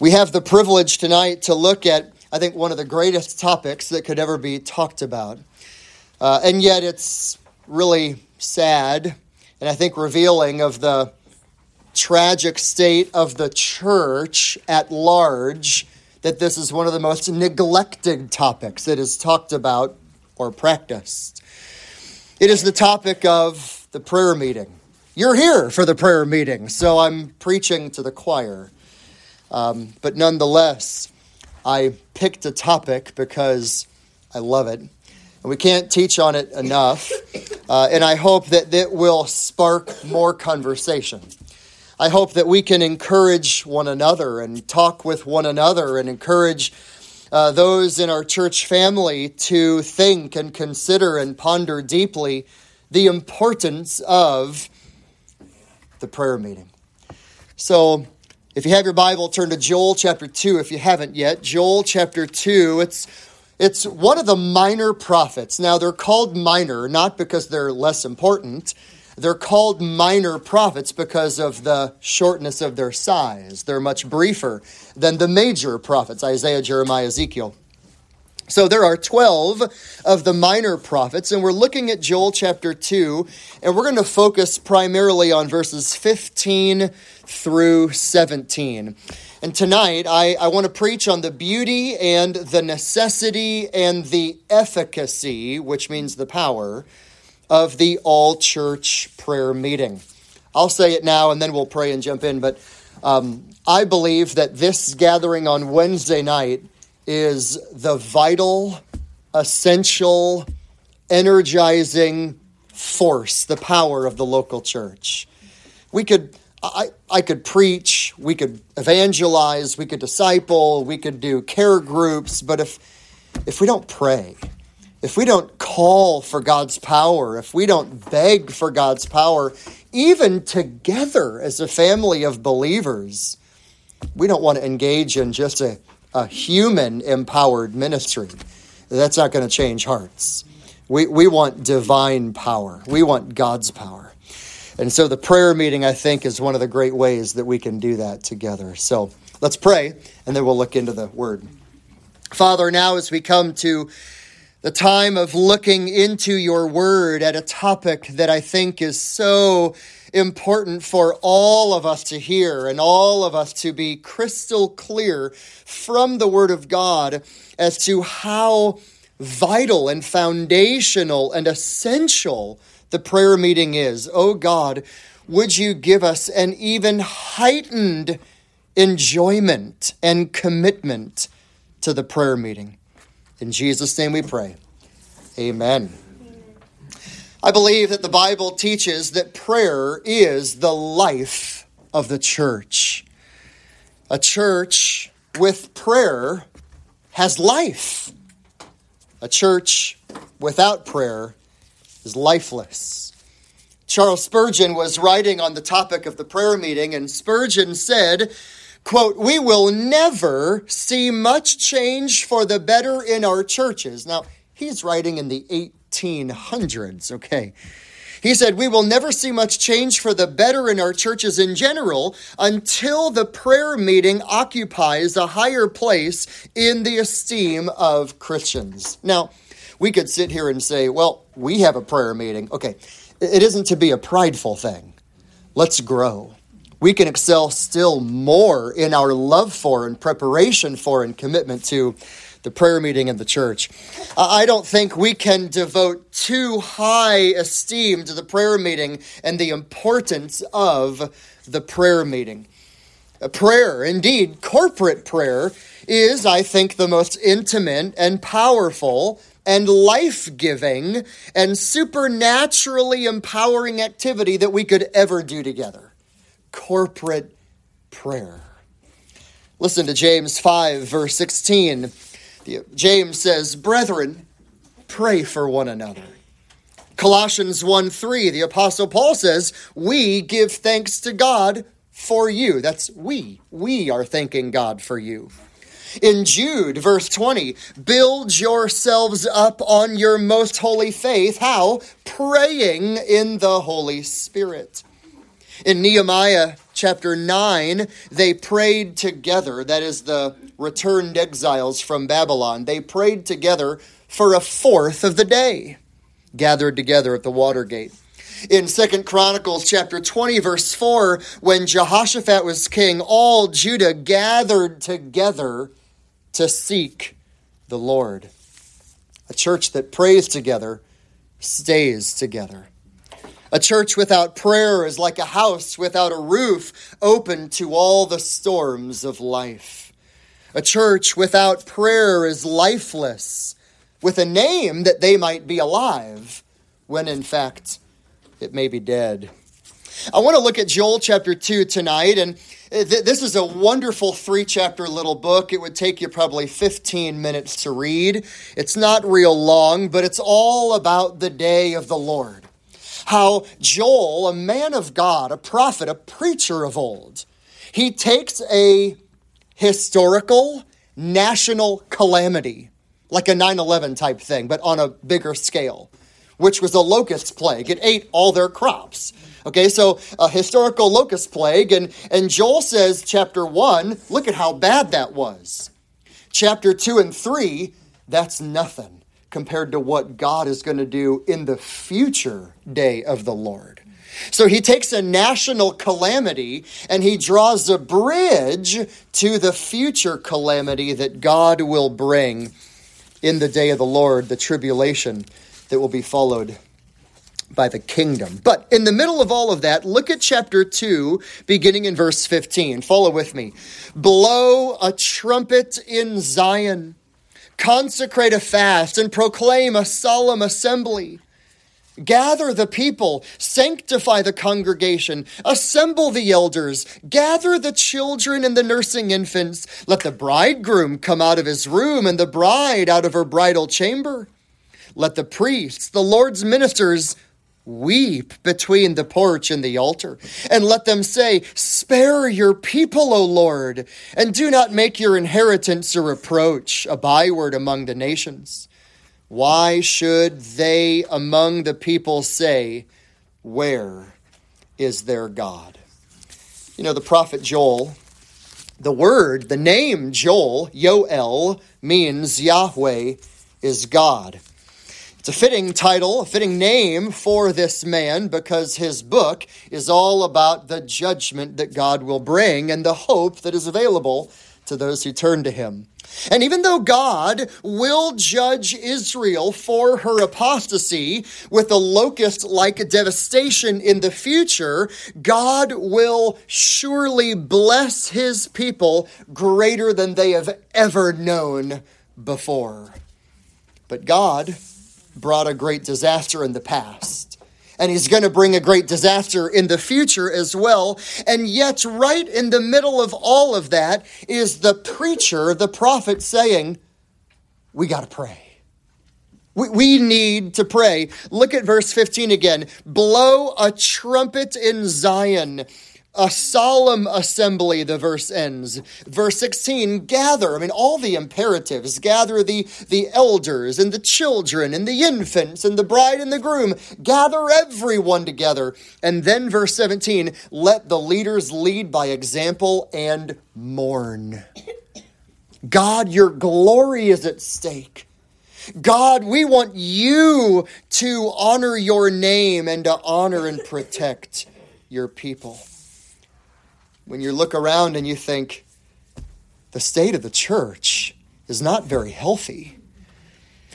We have the privilege tonight to look at, I think, one of the greatest topics that could ever be talked about. And yet it's really sad and I think revealing of the tragic state of the church at large that this is one of the most neglected topics that is talked about or practiced. It is the topic of the prayer meeting. You're here for the prayer meeting, so I'm preaching to the choir. But nonetheless, I picked a topic because I love it. And we can't teach on it enough. And I hope that it will spark more conversation. I hope that we can encourage one another and talk with one another and encourage those in our church family to think and consider and ponder deeply the importance of the prayer meeting. So if you have your Bible, turn to Joel chapter 2 if you haven't yet. Joel chapter 2, it's one of the minor prophets. Now, they're called minor, not because they're less important. They're called minor prophets because of the shortness of their size. They're much briefer than the major prophets, Isaiah, Jeremiah, Ezekiel. So there are 12 of the minor prophets, and we're looking at Joel chapter 2, and we're going to focus primarily on verses 15 through 17. And tonight, I want to preach on the beauty and the necessity and the efficacy, which means the power, of the all-church prayer meeting. I'll say it now, and then we'll pray and jump in, but I believe that this gathering on Wednesday night is the vital, essential, energizing force, the power of the local church. We could... I could preach, we could evangelize, we could disciple, we could do care groups, but if we don't pray, if we don't call for God's power, if we don't beg for God's power, even together as a family of believers, we don't want to engage in just a human-empowered ministry. That's not going to change hearts. We want divine power. We want God's power. And so the prayer meeting, I think, is one of the great ways that we can do that together. So let's pray, and then we'll look into the Word. Father, now as we come to the time of looking into your Word at a topic that I think is so important for all of us to hear and all of us to be crystal clear from the Word of God as to how vital and foundational and essential the prayer meeting is. Oh God, would you give us an even heightened enjoyment and commitment to the prayer meeting? In Jesus' name we pray. Amen. I believe that the Bible teaches that prayer is the life of the church. A church with prayer has life. A church without prayer is lifeless. Charles Spurgeon was writing on the topic of the prayer meeting, and Spurgeon said, quote, "We will never see much change for the better in our churches." Now, he's writing in the 1800s, okay? He said, "We will never see much change for the better in our churches in general until the prayer meeting occupies a higher place in the esteem of Christians." Now, we could sit here and say, well, we have a prayer meeting. Okay, it isn't to be a prideful thing. Let's grow. We can excel still more in our love for and preparation for and commitment to the prayer meeting and the church. I don't think we can devote too high esteem to the prayer meeting and the importance of the prayer meeting. A prayer, indeed, corporate prayer, is, I think, the most intimate and powerful and life-giving and supernaturally empowering activity that we could ever do together. Corporate prayer. Listen to James 5, verse 16. James says, "Brethren, pray for one another." Colossians 1:3, the Apostle Paul says, "We give thanks to God for you." That's we. We are thanking God for you. In Jude, verse 20, "Build yourselves up on your most holy faith." How? Praying in the Holy Spirit. In Nehemiah chapter 9, they prayed together. That is the returned exiles from Babylon. They prayed together for a fourth of the day, gathered together at the water gate. In 2 Chronicles chapter 20, verse 4, when Jehoshaphat was king, all Judah gathered together to seek the Lord. A church that prays together stays together. A church without prayer is like a house without a roof, open to all the storms of life. A church without prayer is lifeless, with a name that they might be alive, when in fact it may be dead. I want to look at Joel chapter 2 tonight, and this is a wonderful 3-chapter little book. It would take you probably 15 minutes to read. It's not real long, but it's all about the day of the Lord. How Joel, a man of God, a prophet, a preacher of old, he takes a historical national calamity, like a 9/11 type thing, but on a bigger scale, which was a locust plague. It ate all their crops. Okay, so a historical locust plague. And Joel says, chapter 1, look at how bad that was. Chapter 2 and 3, that's nothing compared to what God is going to do in the future day of the Lord. So he takes a national calamity and he draws a bridge to the future calamity that God will bring in the day of the Lord, the tribulation that will be followed by the kingdom. But in the middle of all of that, look at chapter 2, beginning in verse 15. Follow with me. Blow a trumpet in Zion. Consecrate a fast and proclaim a solemn assembly. Gather the people, sanctify the congregation, assemble the elders, gather the children and the nursing infants. Let the bridegroom come out of his room and the bride out of her bridal chamber. Let the priests, the Lord's ministers, weep between the porch and the altar. And let them say, "Spare your people, O Lord, and do not make your inheritance a reproach, a byword among the nations." Why should they among the people say, "Where is their God?" You know, the prophet Joel, the word, the name Joel, Yoel, means Yahweh is God. It's a fitting title, a fitting name for this man because his book is all about the judgment that God will bring and the hope that is available to those who turn to him. And even though God will judge Israel for her apostasy with a locust-like devastation in the future, God will surely bless his people greater than they have ever known before. But God brought a great disaster in the past, and he's going to bring a great disaster in the future as well. And yet right in the middle of all of that is the preacher, the prophet, saying, we got to pray. We need to pray. Look at verse 15 again. Blow a trumpet in Zion, a solemn assembly, the verse ends. Verse 16, gather. I mean, all the imperatives. Gather the elders and the children and the infants and the bride and the groom. Gather everyone together. And then verse 17, let the leaders lead by example and mourn. God, your glory is at stake. God, we want you to honor your name and to honor and protect your people. When you look around and you think, the state of the church is not very healthy.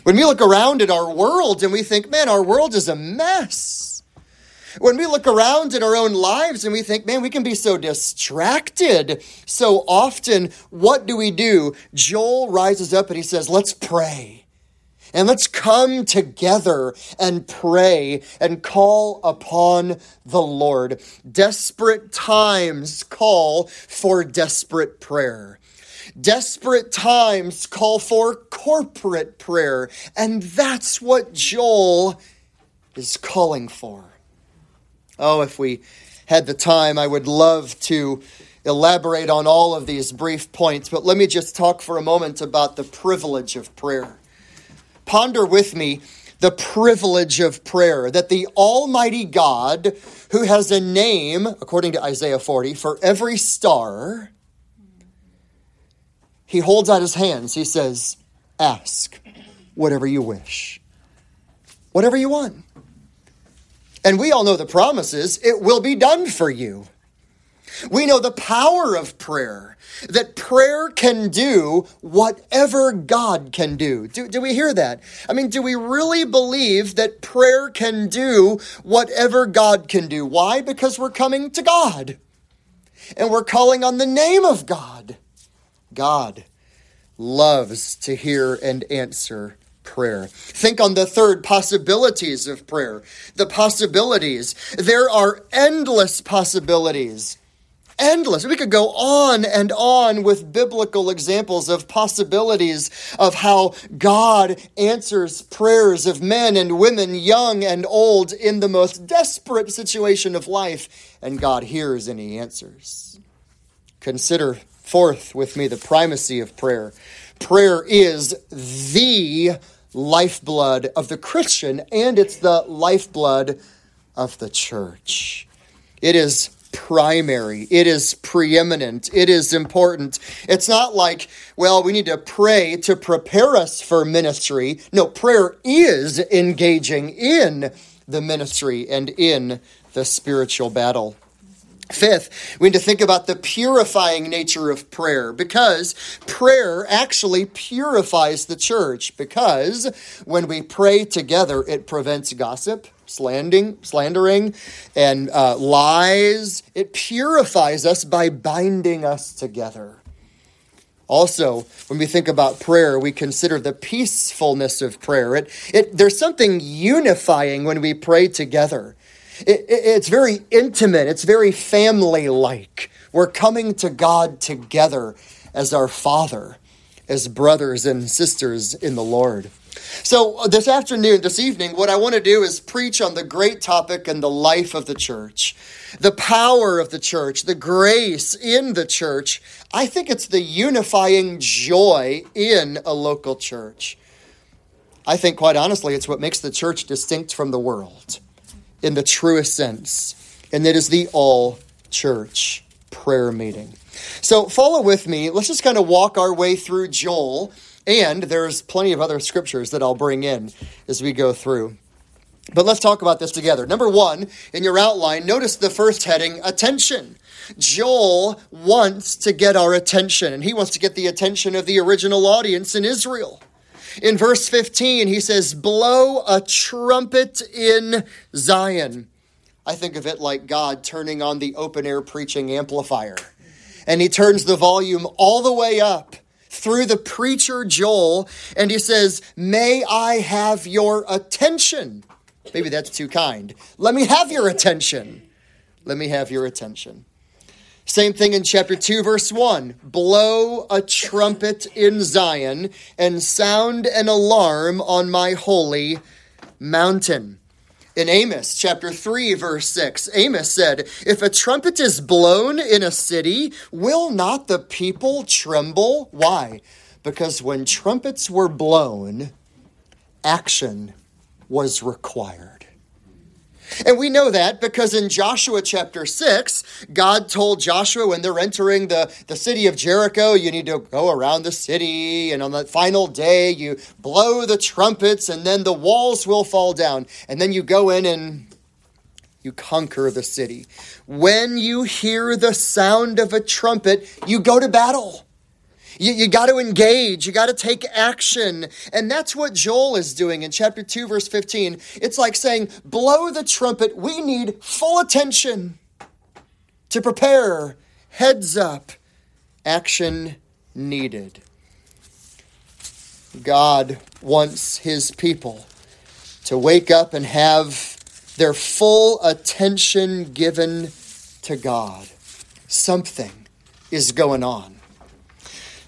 When we look around at our world and we think, man, our world is a mess. When we look around at our own lives and we think, man, we can be so distracted so often. What do? Joel rises up and he says, let's pray. And let's come together and pray and call upon the Lord. Desperate times call for desperate prayer. Desperate times call for corporate prayer. And that's what Joel is calling for. Oh, if we had the time, I would love to elaborate on all of these brief points. But let me just talk for a moment about the privilege of prayer. Ponder with me the privilege of prayer, that the Almighty God, who has a name, according to Isaiah 40, for every star. He holds out his hands. He says, ask whatever you wish, whatever you want. And we all know the promises. It will be done for you. We know the power of prayer, that prayer can do whatever God can do. Do we hear that? I mean, do we really believe that prayer can do whatever God can do? Why? Because we're coming to God and we're calling on the name of God. God loves to hear and answer prayer. Think on the third possibilities of prayer. The possibilities. There are endless possibilities. Endless. We could go on and on with biblical examples of possibilities of how God answers prayers of men and women, young and old, in the most desperate situation of life. And God hears and he answers. Consider fourth with me the primacy of prayer. Prayer is the lifeblood of the Christian, and it's the lifeblood of the church. It is primary. It is preeminent. It is important. It's not like, well, we need to pray to prepare us for ministry. No, prayer is engaging in the ministry and in the spiritual battle. Fifth, we need to think about the purifying nature of prayer, because prayer actually purifies the church, because when we pray together, it prevents gossip, slandering, and lies. It purifies us by binding us together. Also, when we think about prayer, we consider the peacefulness of prayer. There's something unifying when we pray together. It's very intimate. It's very family-like. We're coming to God together as our Father, as brothers and sisters in the Lord. So this evening, what I want to do is preach on the great topic and the life of the church, the power of the church, the grace in the church. I think it's the unifying joy in a local church. I think, quite honestly, it's what makes the church distinct from the world, in the truest sense, and that is the all-church prayer meeting. So follow with me. Let's just kind of walk our way through Joel, and there's plenty of other scriptures that I'll bring in as we go through. But let's talk about this together. Number one, in your outline, notice the first heading, attention. Joel wants to get our attention, and he wants to get the attention of the original audience in Israel. In verse 15, he says, blow a trumpet in Zion. I think of it like God turning on the open-air preaching amplifier. And he turns the volume all the way up through the preacher Joel, and he says, may I have your attention? Maybe that's too kind. Let me have your attention. Let me have your attention. Same thing in chapter 2, verse 1. Blow a trumpet in Zion and sound an alarm on my holy mountain. In Amos chapter 3, verse 6, Amos said, if a trumpet is blown in a city, will not the people tremble? Why? Because when trumpets were blown, action was required. And we know that because in Joshua chapter 6, God told Joshua when they're entering the city of Jericho, you need to go around the city, and on the final day, you blow the trumpets, and then the walls will fall down. And then you go in and you conquer the city. When you hear the sound of a trumpet, you go to battle. You got to engage. You got to take action. And that's what Joel is doing in chapter 2, verse 15. It's like saying, blow the trumpet. We need full attention to prepare. Heads up. Action needed. God wants his people to wake up and have their full attention given to God. Something is going on.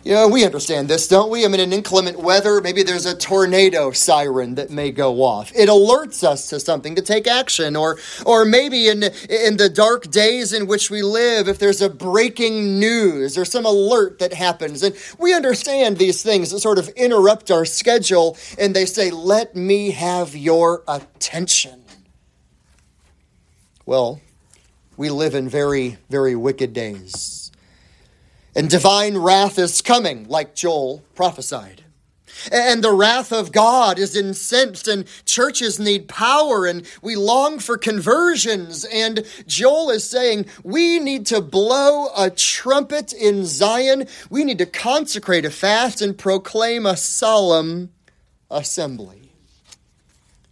Yeah, we understand this, don't we? I mean, in inclement weather, maybe there's a tornado siren that may go off. It alerts us to something, to take action. Or maybe in the dark days in which we live, if there's a breaking news or some alert that happens. And we understand these things that sort of interrupt our schedule, and they say, let me have your attention. Well, We live in very, very wicked days. And divine wrath is coming, like Joel prophesied. And the wrath of God is incensed, and churches need power, and we long for conversions. And Joel is saying, we need to blow a trumpet in Zion. We need to consecrate a fast and proclaim a solemn assembly.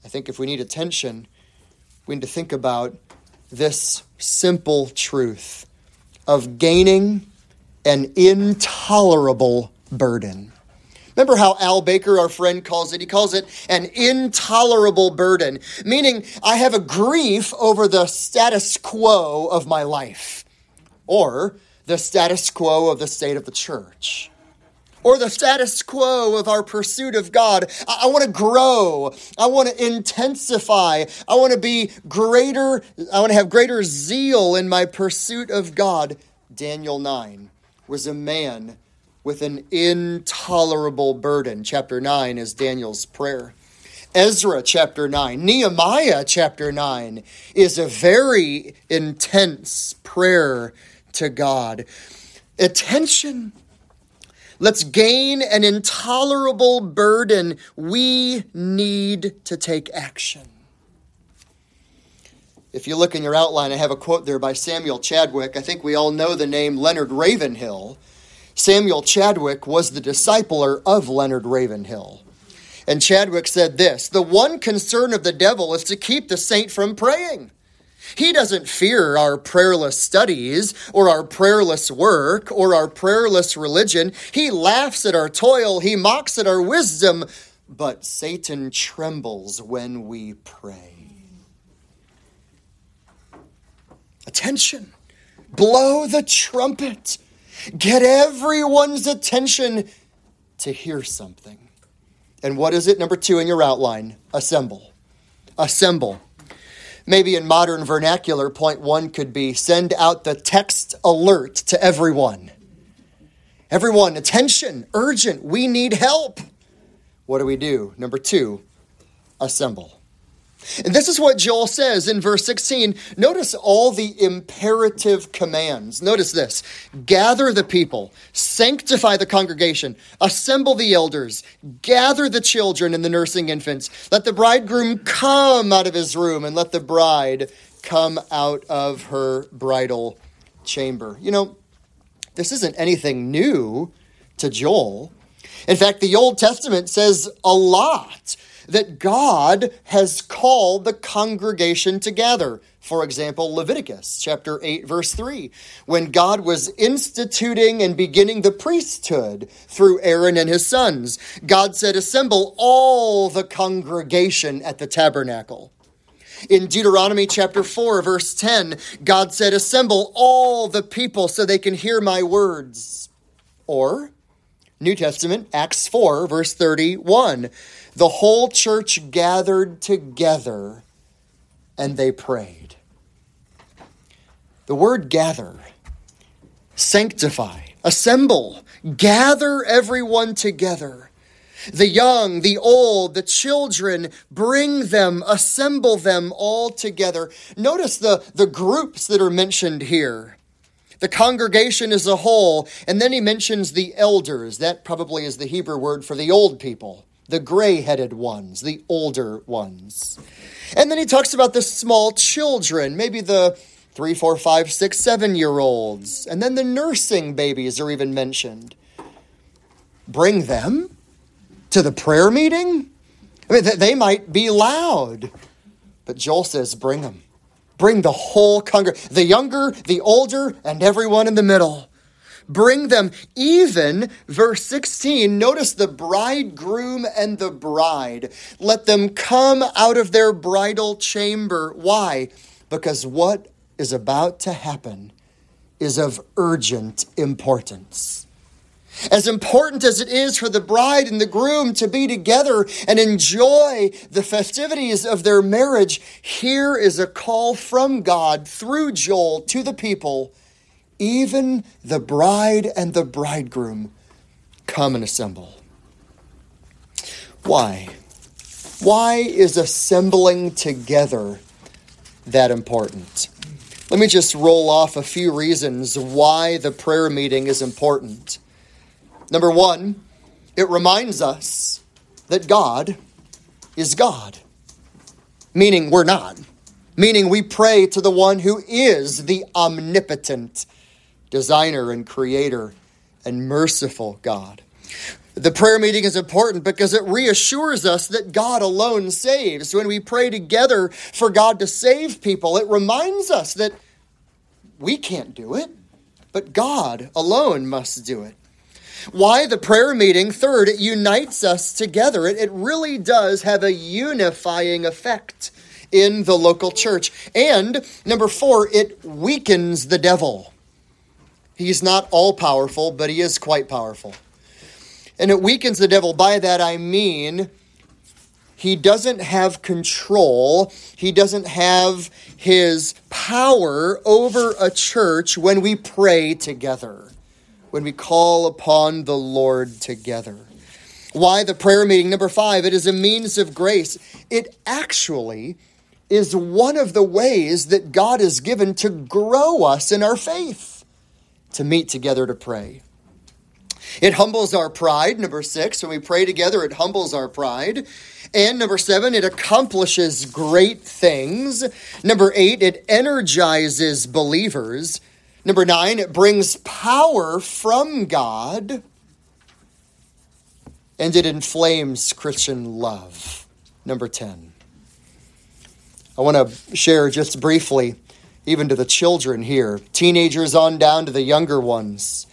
I think if we need attention, we need to think about this simple truth of gaining an intolerable burden. Remember how Al Baker, our friend, calls it? He calls it an intolerable burden, meaning I have a grief over the status quo of my life, or the status quo of the state of the church, or the status quo of our pursuit of God. I want to grow. I want to intensify. I want to be greater. I want to have greater zeal in my pursuit of God. Daniel 9 was a man with an intolerable burden. Chapter 9 is Daniel's prayer. Ezra chapter 9, Nehemiah chapter 9 is a very intense prayer to God. Attention. Let's gain an intolerable burden. We need to take action. If you look in your outline, I have a quote there by Samuel Chadwick. I think we all know the name Leonard Ravenhill. Samuel Chadwick was the discipler of Leonard Ravenhill. And Chadwick said this, "The one concern of the devil is to keep the saint from praying. He doesn't fear our prayerless studies or our prayerless work or our prayerless religion. He laughs at our toil. He mocks at our wisdom. But Satan trembles when we pray." Attention. Blow the trumpet. Get everyone's attention to hear something. And what is it? Number 2 in your outline, assemble. Assemble. Maybe in modern vernacular, point 1 could be send out the text alert to everyone. Everyone, attention, urgent, we need help. What do we do? Number 2, assemble. And this is what Joel says in verse 16. Notice all the imperative commands. Notice this. Gather the people, sanctify the congregation, assemble the elders, gather the children and the nursing infants. Let the bridegroom come out of his room and let the bride come out of her bridal chamber. You know, this isn't anything new to Joel. In fact, the Old Testament says a lot that God has called the congregation to gather. For example, Leviticus chapter 8, verse 3, when God was instituting and beginning the priesthood through Aaron and his sons, God said, assemble all the congregation at the tabernacle. In Deuteronomy chapter 4, verse 10, God said, assemble all the people so they can hear my words. Or New Testament, Acts 4, verse 31, the whole church gathered together and they prayed. The word gather, sanctify, assemble, gather everyone together. The young, the old, the children, bring them, assemble them all together. Notice the groups that are mentioned here. The congregation as a whole, and then he mentions the elders. That probably is the Hebrew word for the old people, the gray-headed ones, the older ones. And then he talks about the small children, maybe the 3, 4, 5, 6, 7-year-olds. And then the nursing babies are even mentioned. Bring them to the prayer meeting? I mean, they might be loud, but Joel says, bring them. Bring the whole congregation, the younger, the older, and everyone in the middle. Bring them, even, verse 16, notice the bridegroom and the bride. Let them come out of their bridal chamber. Why? Because what is about to happen is of urgent importance. As important as it is for the bride and the groom to be together and enjoy the festivities of their marriage, here is a call from God through Joel to the people. Even the bride and the bridegroom come and assemble. Why? Why is assembling together that important? Let me just roll off a few reasons why the prayer meeting is important. Number one, it reminds us that God is God, meaning we're not, meaning we pray to the one who is the omnipotent designer and creator and merciful God. The prayer meeting is important because it reassures us that God alone saves. When we pray together for God to save people, it reminds us that we can't do it, but God alone must do it. Why the prayer meeting? Third, it unites us together. It really does have a unifying effect in the local church. And number four, it weakens the devil. He's not all-powerful, but he is quite powerful. And it weakens the devil. By that I mean, he doesn't have control. He doesn't have his power over a church when we pray together, when we call upon the Lord together. Why the prayer meeting? Number five, it is a means of grace. It actually is one of the ways that God has given to grow us in our faith, to meet together to pray. It humbles our pride. Number six, when we pray together, it humbles our pride. And number seven, it accomplishes great things. Number eight, it energizes believers. Number nine, it brings power from God. And it inflames Christian love. Number 10. I want to share just briefly, even to the children here, teenagers on down to the younger ones.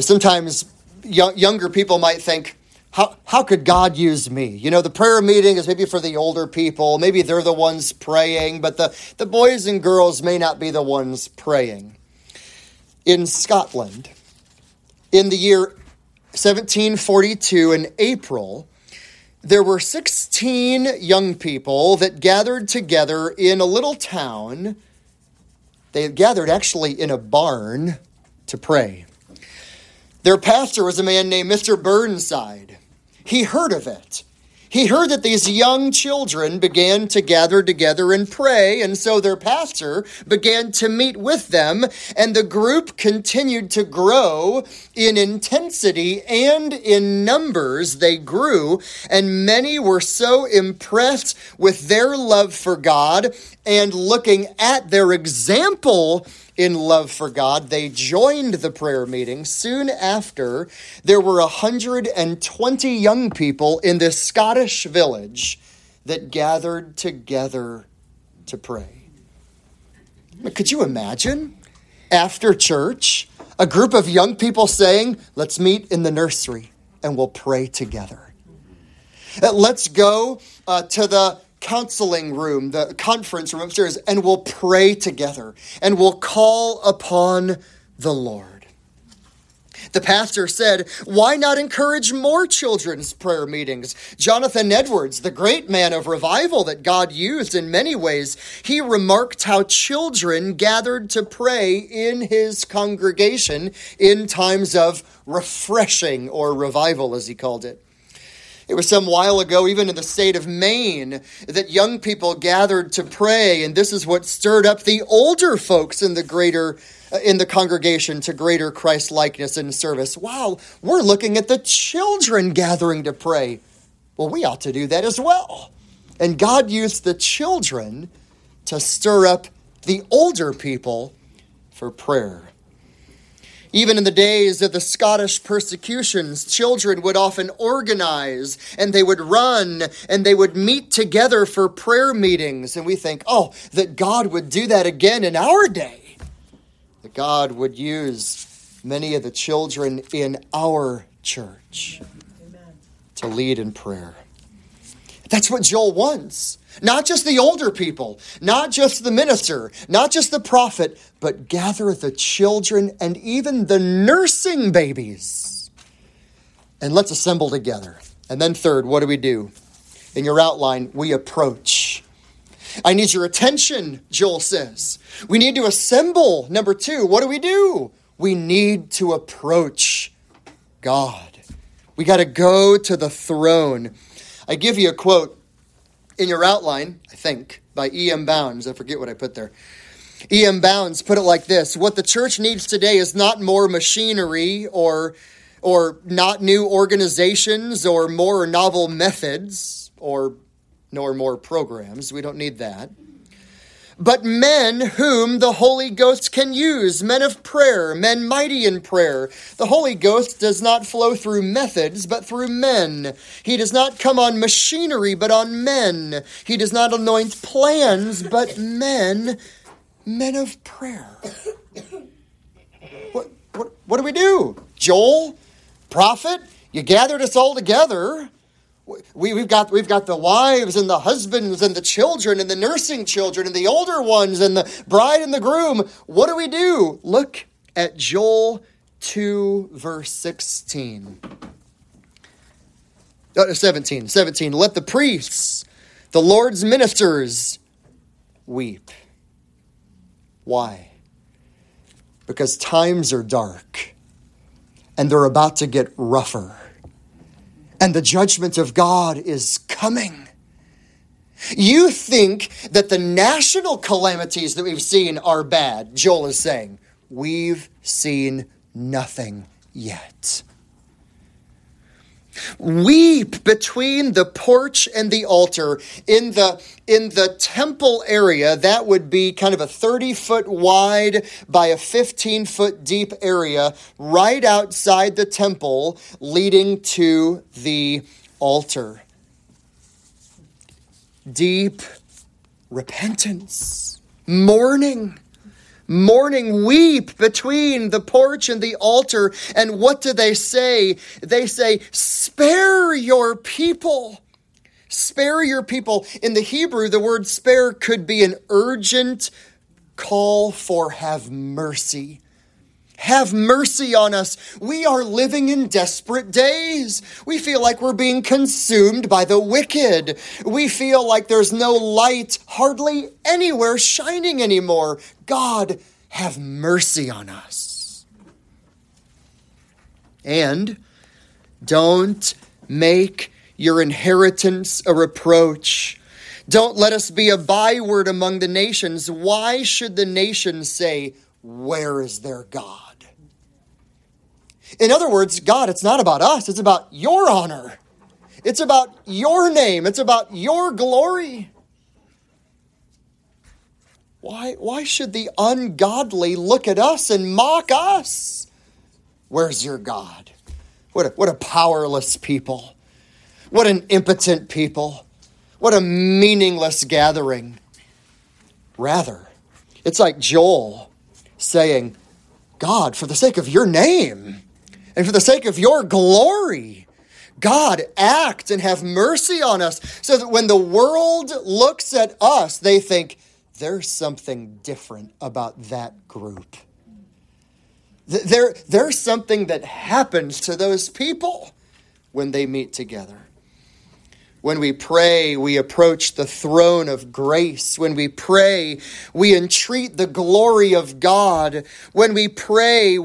Sometimes younger people might think, how could God use me? You know, the prayer meeting is maybe for the older people. Maybe they're the ones praying, but the boys and girls may not be the ones praying. In Scotland, in the year 1742 in April, there were 16 young people that gathered together in a little town. They had gathered actually in a barn to pray. Their pastor was a man named Mr. Burnside. He heard of it. He heard that these young children began to gather together and pray, and so their pastor began to meet with them, and the group continued to grow in intensity and in numbers. They grew, and many were so impressed with their love for God and looking at their example in love for God, they joined the prayer meeting. Soon after, there were 120 young people in this Scottish village that gathered together to pray. Could you imagine? After church, a group of young people saying, let's meet in the nursery and we'll pray together. Let's go to the counseling room, the conference room upstairs, and we'll pray together and we'll call upon the Lord. The pastor said, why not encourage more children's prayer meetings? Jonathan Edwards, the great man of revival that God used in many ways, he remarked how children gathered to pray in his congregation in times of refreshing, or revival, as he called it. It was some while ago, even in the state of Maine, that young people gathered to pray, and this is what stirred up the older folks in the congregation to greater Christ-likeness in service. Wow, we're looking at the children gathering to pray. Well, we ought to do that as well. And God used the children to stir up the older people for prayer. Even in the days of the Scottish persecutions, children would often organize, and they would run, and they would meet together for prayer meetings. And we think, oh, that God would do that again in our day. That God would use many of the children in our church to lead in prayer. That's what Joel wants. Not just the older people, not just the minister, not just the prophet, but gather the children and even the nursing babies. And let's assemble together. And then third, what do? In your outline, we approach. I need your attention, Joel says. We need to assemble. Number two, what do? We need to approach God. We got to go to the throne. I give you a quote in your outline, I think, by E.M. Bounds. I forget what I put there. E.M. Bounds put it like this: what the church needs today is not more machinery or not new organizations or more novel methods or nor more programs. We don't need that. But men whom the Holy Ghost can use, men of prayer, men mighty in prayer. The Holy Ghost does not flow through methods, but through men. He does not come on machinery, but on men. He does not anoint plans, but men, men of prayer. What do we do? Joel, prophet, you gathered us all together. We've got the wives and the husbands and the children and the nursing children and the older ones and the bride and the groom. What do we do? Look at Joel 2, verse 17. Let the priests, the Lord's ministers, weep. Why? Because times are dark and they're about to get rougher. And the judgment of God is coming. You think that the national calamities that we've seen are bad, Joel is saying. We've seen nothing yet. Weep between the porch and the altar. In the temple area, that would be kind of a 30-foot wide by a 15-foot deep area right outside the temple leading to the altar. Deep repentance, mourning, weep between the porch and the altar. And what do they say? They say, spare your people. Spare your people. In the Hebrew, the word spare could be an urgent call for have mercy. Have mercy on us. We are living in desperate days. We feel like we're being consumed by the wicked. We feel like there's no light hardly anywhere shining anymore. God, have mercy on us. And don't make your inheritance a reproach. Don't let us be a byword among the nations. Why should the nations say, where is their God? In other words, God, it's not about us. It's about your honor. It's about your name. It's about your glory. Why should the ungodly look at us and mock us? Where's your God? What a powerless people. What an impotent people. What a meaningless gathering. Rather, it's like Joel saying, God, for the sake of your name and for the sake of your glory, God, act and have mercy on us so that when the world looks at us, they think there's something different about that group. There's something that happens to those people when they meet together. When we pray, we approach the throne of grace. When we pray, we entreat the glory of God. When we pray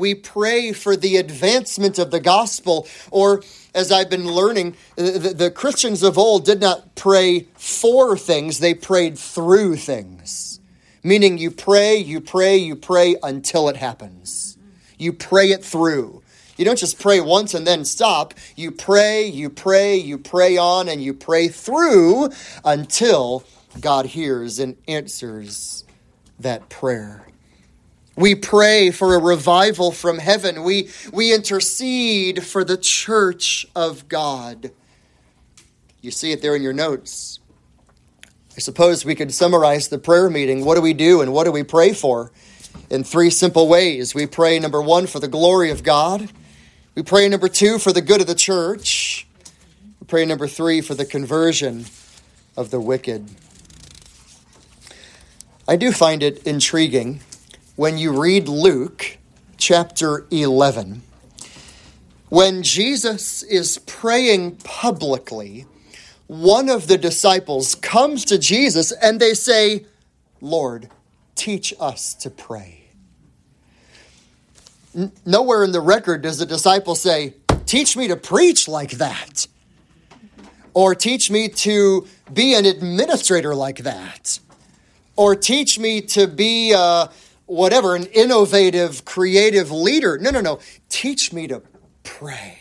for the advancement of the gospel. Or, as I've been learning, the Christians of old did not pray for things. They prayed through things. Meaning you pray until it happens. You pray it through. You don't just pray once and then stop. You pray on, and you pray through until God hears and answers that prayer. We pray for a revival from heaven. We intercede for the church of God. You see it there in your notes. I suppose we could summarize the prayer meeting. What do we do and what do we pray for? In three simple ways. We pray, number one, for the glory of God. We pray, number two, for the good of the church. We pray, number three, for the conversion of the wicked. I do find it intriguing when you read Luke chapter 11. When Jesus is praying publicly, one of the disciples comes to Jesus and they say, Lord, teach us to pray. Nowhere in the record does the disciple say, teach me to preach like that, or teach me to be an administrator like that, or teach me to be whatever, an innovative, creative leader. No. Teach me to pray.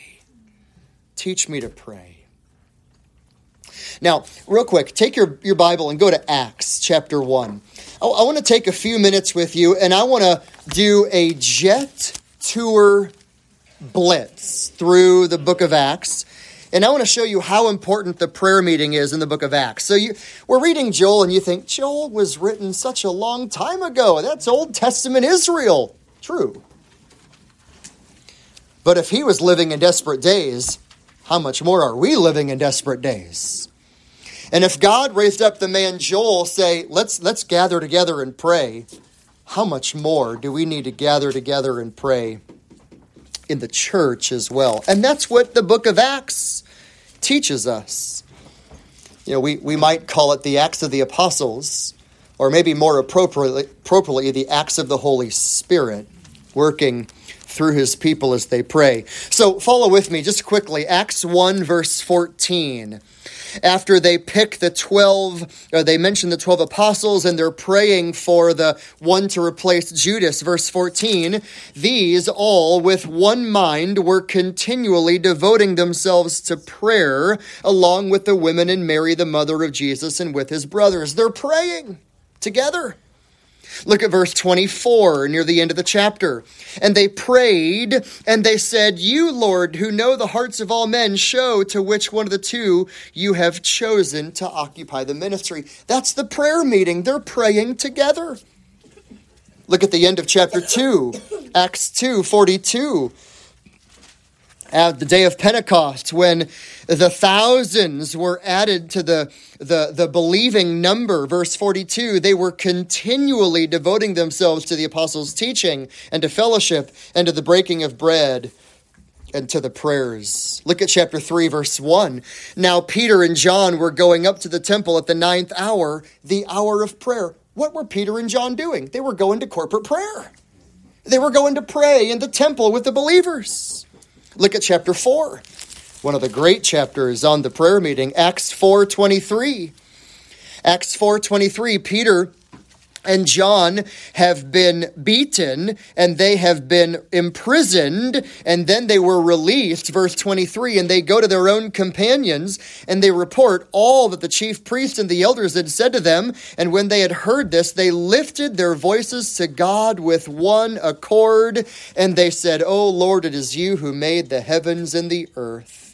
Teach me to pray. Now, real quick, take your Bible and go to Acts chapter 1. I want to take a few minutes with you, and I want to do a jet tour blitz through the book of Acts. And I want to show you how important the prayer meeting is in the book of Acts. So we're reading Joel, and you think, Joel was written such a long time ago. That's Old Testament Israel. True. But if he was living in desperate days, how much more are we living in desperate days? And if God raised up the man Joel, say, let's gather together and pray, how much more do we need to gather together and pray in the church as well? And that's what the book of Acts teaches us. You know, we might call it the Acts of the Apostles, or maybe more appropriately, the Acts of the Holy Spirit working through his people as they pray. So follow with me just quickly. Acts 1, verse 14. After they pick the 12, or they mention the 12 apostles, and they're praying for the one to replace Judas. Verse 14, these all with one mind were continually devoting themselves to prayer, along with the women and Mary, the mother of Jesus, and with his brothers. They're praying together. Look at verse 24, near the end of the chapter. And they prayed, and they said, you, Lord, who know the hearts of all men, show to which one of the two you have chosen to occupy the ministry. That's the prayer meeting. They're praying together. Look at the end of chapter 2, Acts 2:42. At the day of Pentecost, when the thousands were added to the believing number, verse 42, they were continually devoting themselves to the apostles' teaching and to fellowship and to the breaking of bread and to the prayers. Look at chapter 3, verse 1. Now Peter and John were going up to the temple at the 9th hour, the hour of prayer. What were Peter and John doing? They were going to corporate prayer. They were going to pray in the temple with the believers. Look at chapter 4, one of the great chapters on the prayer meeting, Acts 4:23. Acts 4:23, Peter and John have been beaten, and they have been imprisoned, and then they were released, verse 23, and they go to their own companions, and they report all that the chief priests and the elders had said to them, and when they had heard this, they lifted their voices to God with one accord, and they said, O Lord, it is you who made the heavens and the earth.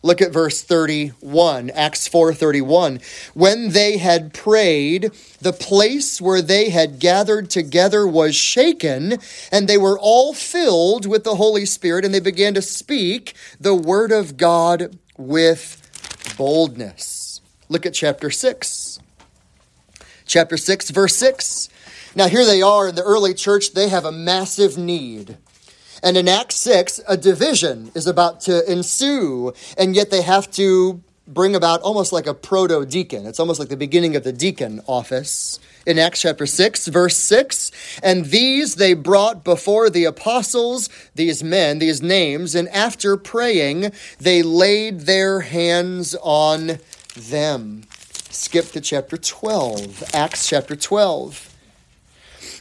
Look at verse 31, Acts 4:31. When they had prayed, the place where they had gathered together was shaken, and they were all filled with the Holy Spirit, and they began to speak the word of God with boldness. Look at chapter 6. Chapter 6, verse 6. Now here they are in the early church. They have a massive need. And in Acts 6, a division is about to ensue, and yet they have to bring about almost like a proto-deacon. It's almost like the beginning of the deacon office. In Acts chapter 6, verse 6, and these they brought before the apostles, these men, these names, and after praying, they laid their hands on them. Skip to chapter 12, Acts chapter 12.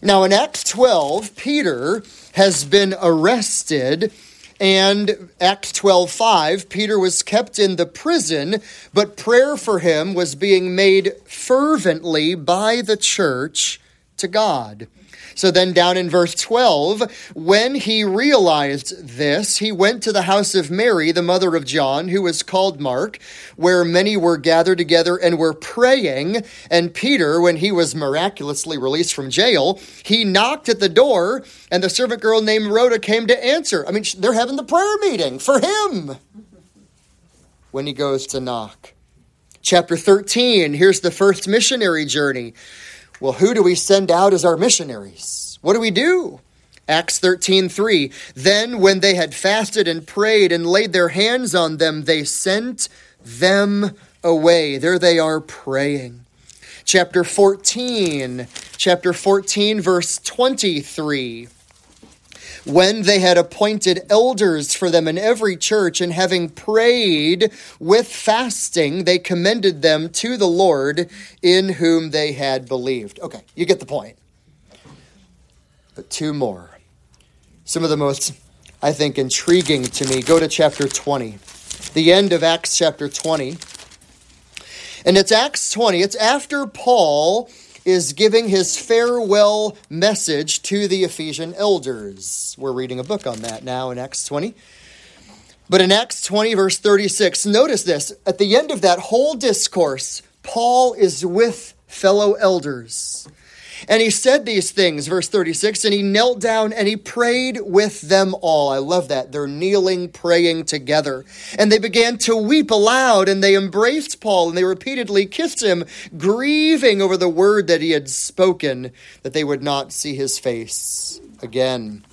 Now in Acts 12, Peter has been arrested, and Acts 12:5, Peter was kept in the prison, but prayer for him was being made fervently by the church to God. So then down in verse 12, when he realized this, he went to the house of Mary, the mother of John, who was called Mark, where many were gathered together and were praying. And Peter, when he was miraculously released from jail, he knocked at the door, and the servant girl named Rhoda came to answer. I mean, they're having the prayer meeting for him when he goes to knock. Chapter 13, here's the first missionary journey. Well, who do we send out as our missionaries? What do we do? Acts 13:3. Then when they had fasted and prayed and laid their hands on them, they sent them away. There they are praying. Chapter 14, verse 23. When they had appointed elders for them in every church, and having prayed with fasting, they commended them to the Lord in whom they had believed. Okay, you get the point. But two more. Some of the most, I think, intriguing to me. Go to chapter 20, the end of Acts chapter 20. And it's Acts 20. It's after Paul is giving his farewell message to the Ephesian elders. We're reading a book on that now in Acts 20. But in Acts 20, verse 36, notice this. At the end of that whole discourse, Paul is with fellow elders. And he said these things, verse 36, and he knelt down and he prayed with them all. I love that. They're kneeling, praying together. And they began to weep aloud, and they embraced Paul, and they repeatedly kissed him, grieving over the word that he had spoken, that they would not see his face again.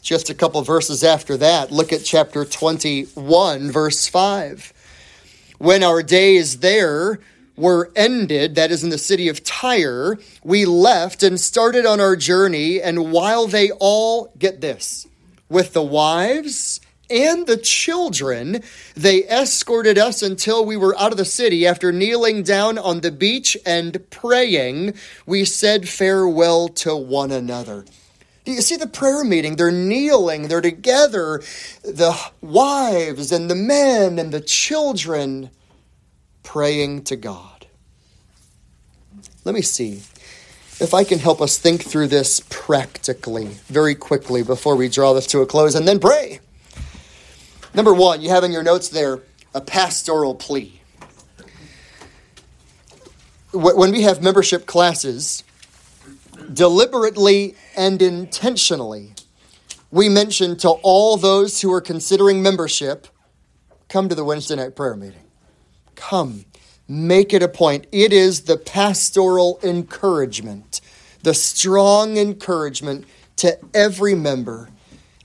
Just a couple verses after that, look at chapter 21, verse 5. When our days there were ended, that is in the city of Tyre, we left and started on our journey, and while they all, get this, with the wives and the children, they escorted us until we were out of the city. After kneeling down on the beach and praying, we said farewell to one another. You see the prayer meeting, they're kneeling, they're together, the wives and the men and the children praying to God. Let me see if I can help us think through this practically, very quickly, before we draw this to a close and then pray. Number one, you have in your notes there a pastoral plea. When we have membership classes, deliberately and intentionally, we mention to all those who are considering membership, come to the Wednesday night prayer meeting. Come, make it a point. It is the pastoral encouragement, the strong encouragement to every member,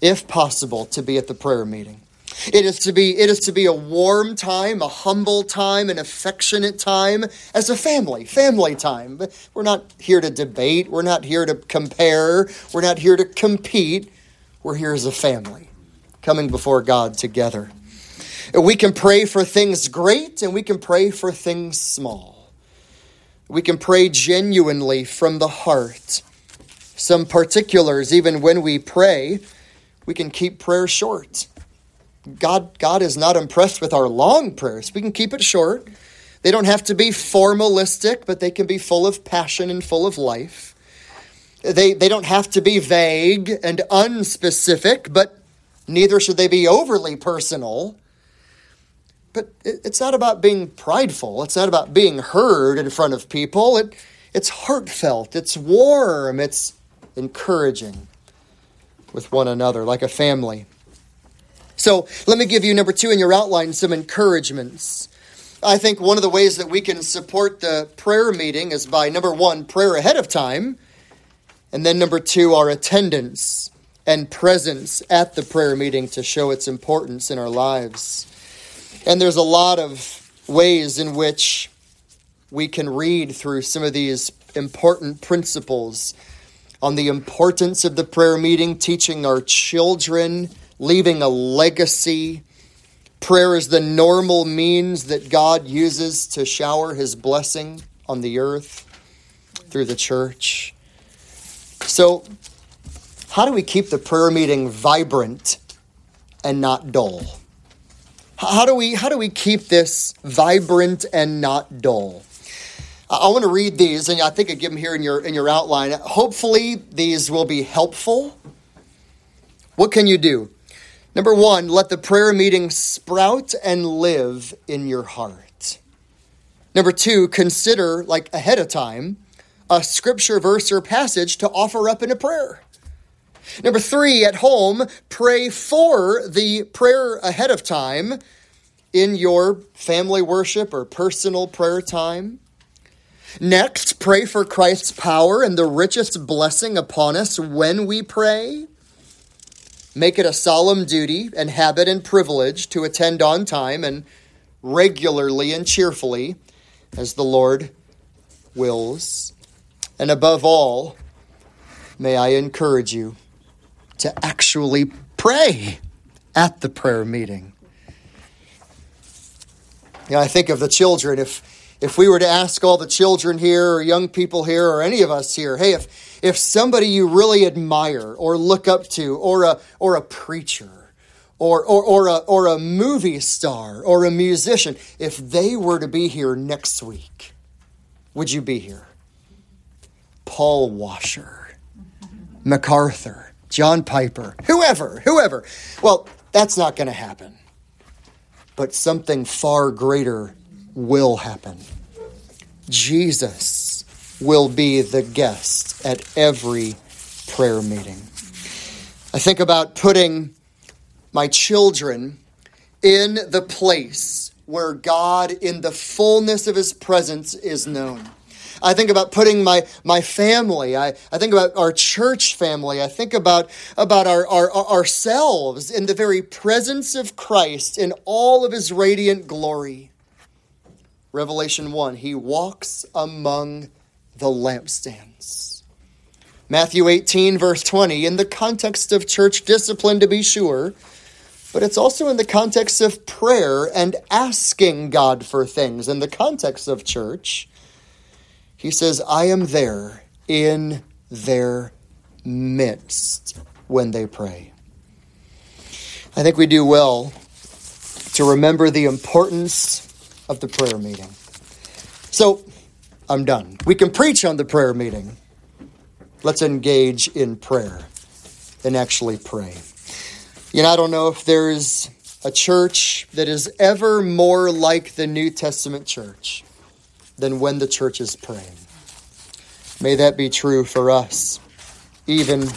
if possible, to be at the prayer meeting. It is to be a warm time, a humble time, an affectionate time as a family time. We're not here to debate. We're not here to compare. We're not here to compete. We're here as a family, coming before God together. We can pray for things great, and we can pray for things small. We can pray genuinely from the heart. Some particulars, even when we pray, we can keep prayer short. God is not impressed with our long prayers. We can keep it short. They don't have to be formalistic, but they can be full of passion and full of life. They don't have to be vague and unspecific, but neither should they be overly personal. But it's not about being prideful. It's not about being heard in front of people. It's heartfelt. It's warm. It's encouraging with one another, like a family. So let me give you, number two, in your outline, some encouragements. I think one of the ways that we can support the prayer meeting is by, number one, prayer ahead of time. And then number two, our attendance and presence at the prayer meeting to show its importance in our lives. And there's a lot of ways in which we can read through some of these important principles on the importance of the prayer meeting, teaching our children, leaving a legacy. Prayer is the normal means that God uses to shower his blessing on the earth through the church. So, how do we keep the prayer meeting vibrant and not dull? How do we keep this vibrant and not dull? I want to read these, and I think I give them here in your outline. Hopefully, these will be helpful. What can you do? Number one, let the prayer meeting sprout and live in your heart. Number two, consider, like ahead of time, a scripture verse or passage to offer up in a prayer. Number three, at home, pray for the prayer ahead of time in your family worship or personal prayer time. Next, pray for Christ's power and the richest blessing upon us when we pray. Make it a solemn duty and habit and privilege to attend on time and regularly and cheerfully as the Lord wills. And above all, may I encourage you, to actually pray at the prayer meeting. You know, I think of the children. If we were to ask all the children here or young people here or any of us here, hey, if somebody you really admire or look up to, or a preacher or a movie star or a musician, if they were to be here next week, would you be here? Paul Washer, MacArthur, John Piper, whoever. Well, that's not going to happen. But something far greater will happen. Jesus will be the guest at every prayer meeting. I think about putting my children in the place where God in the fullness of his presence is known. I think about putting my family. I think about our church family. I think about ourselves in the very presence of Christ in all of his radiant glory. Revelation 1, he walks among the lampstands. Matthew 18, verse 20, in the context of church discipline, to be sure, but it's also in the context of prayer and asking God for things in the context of church. He says, I am there in their midst when they pray. I think we do well to remember the importance of the prayer meeting. So, I'm done. We can preach on the prayer meeting. Let's engage in prayer and actually pray. You know, I don't know if there's a church that is ever more like the New Testament church than when the church is praying. May that be true for us, even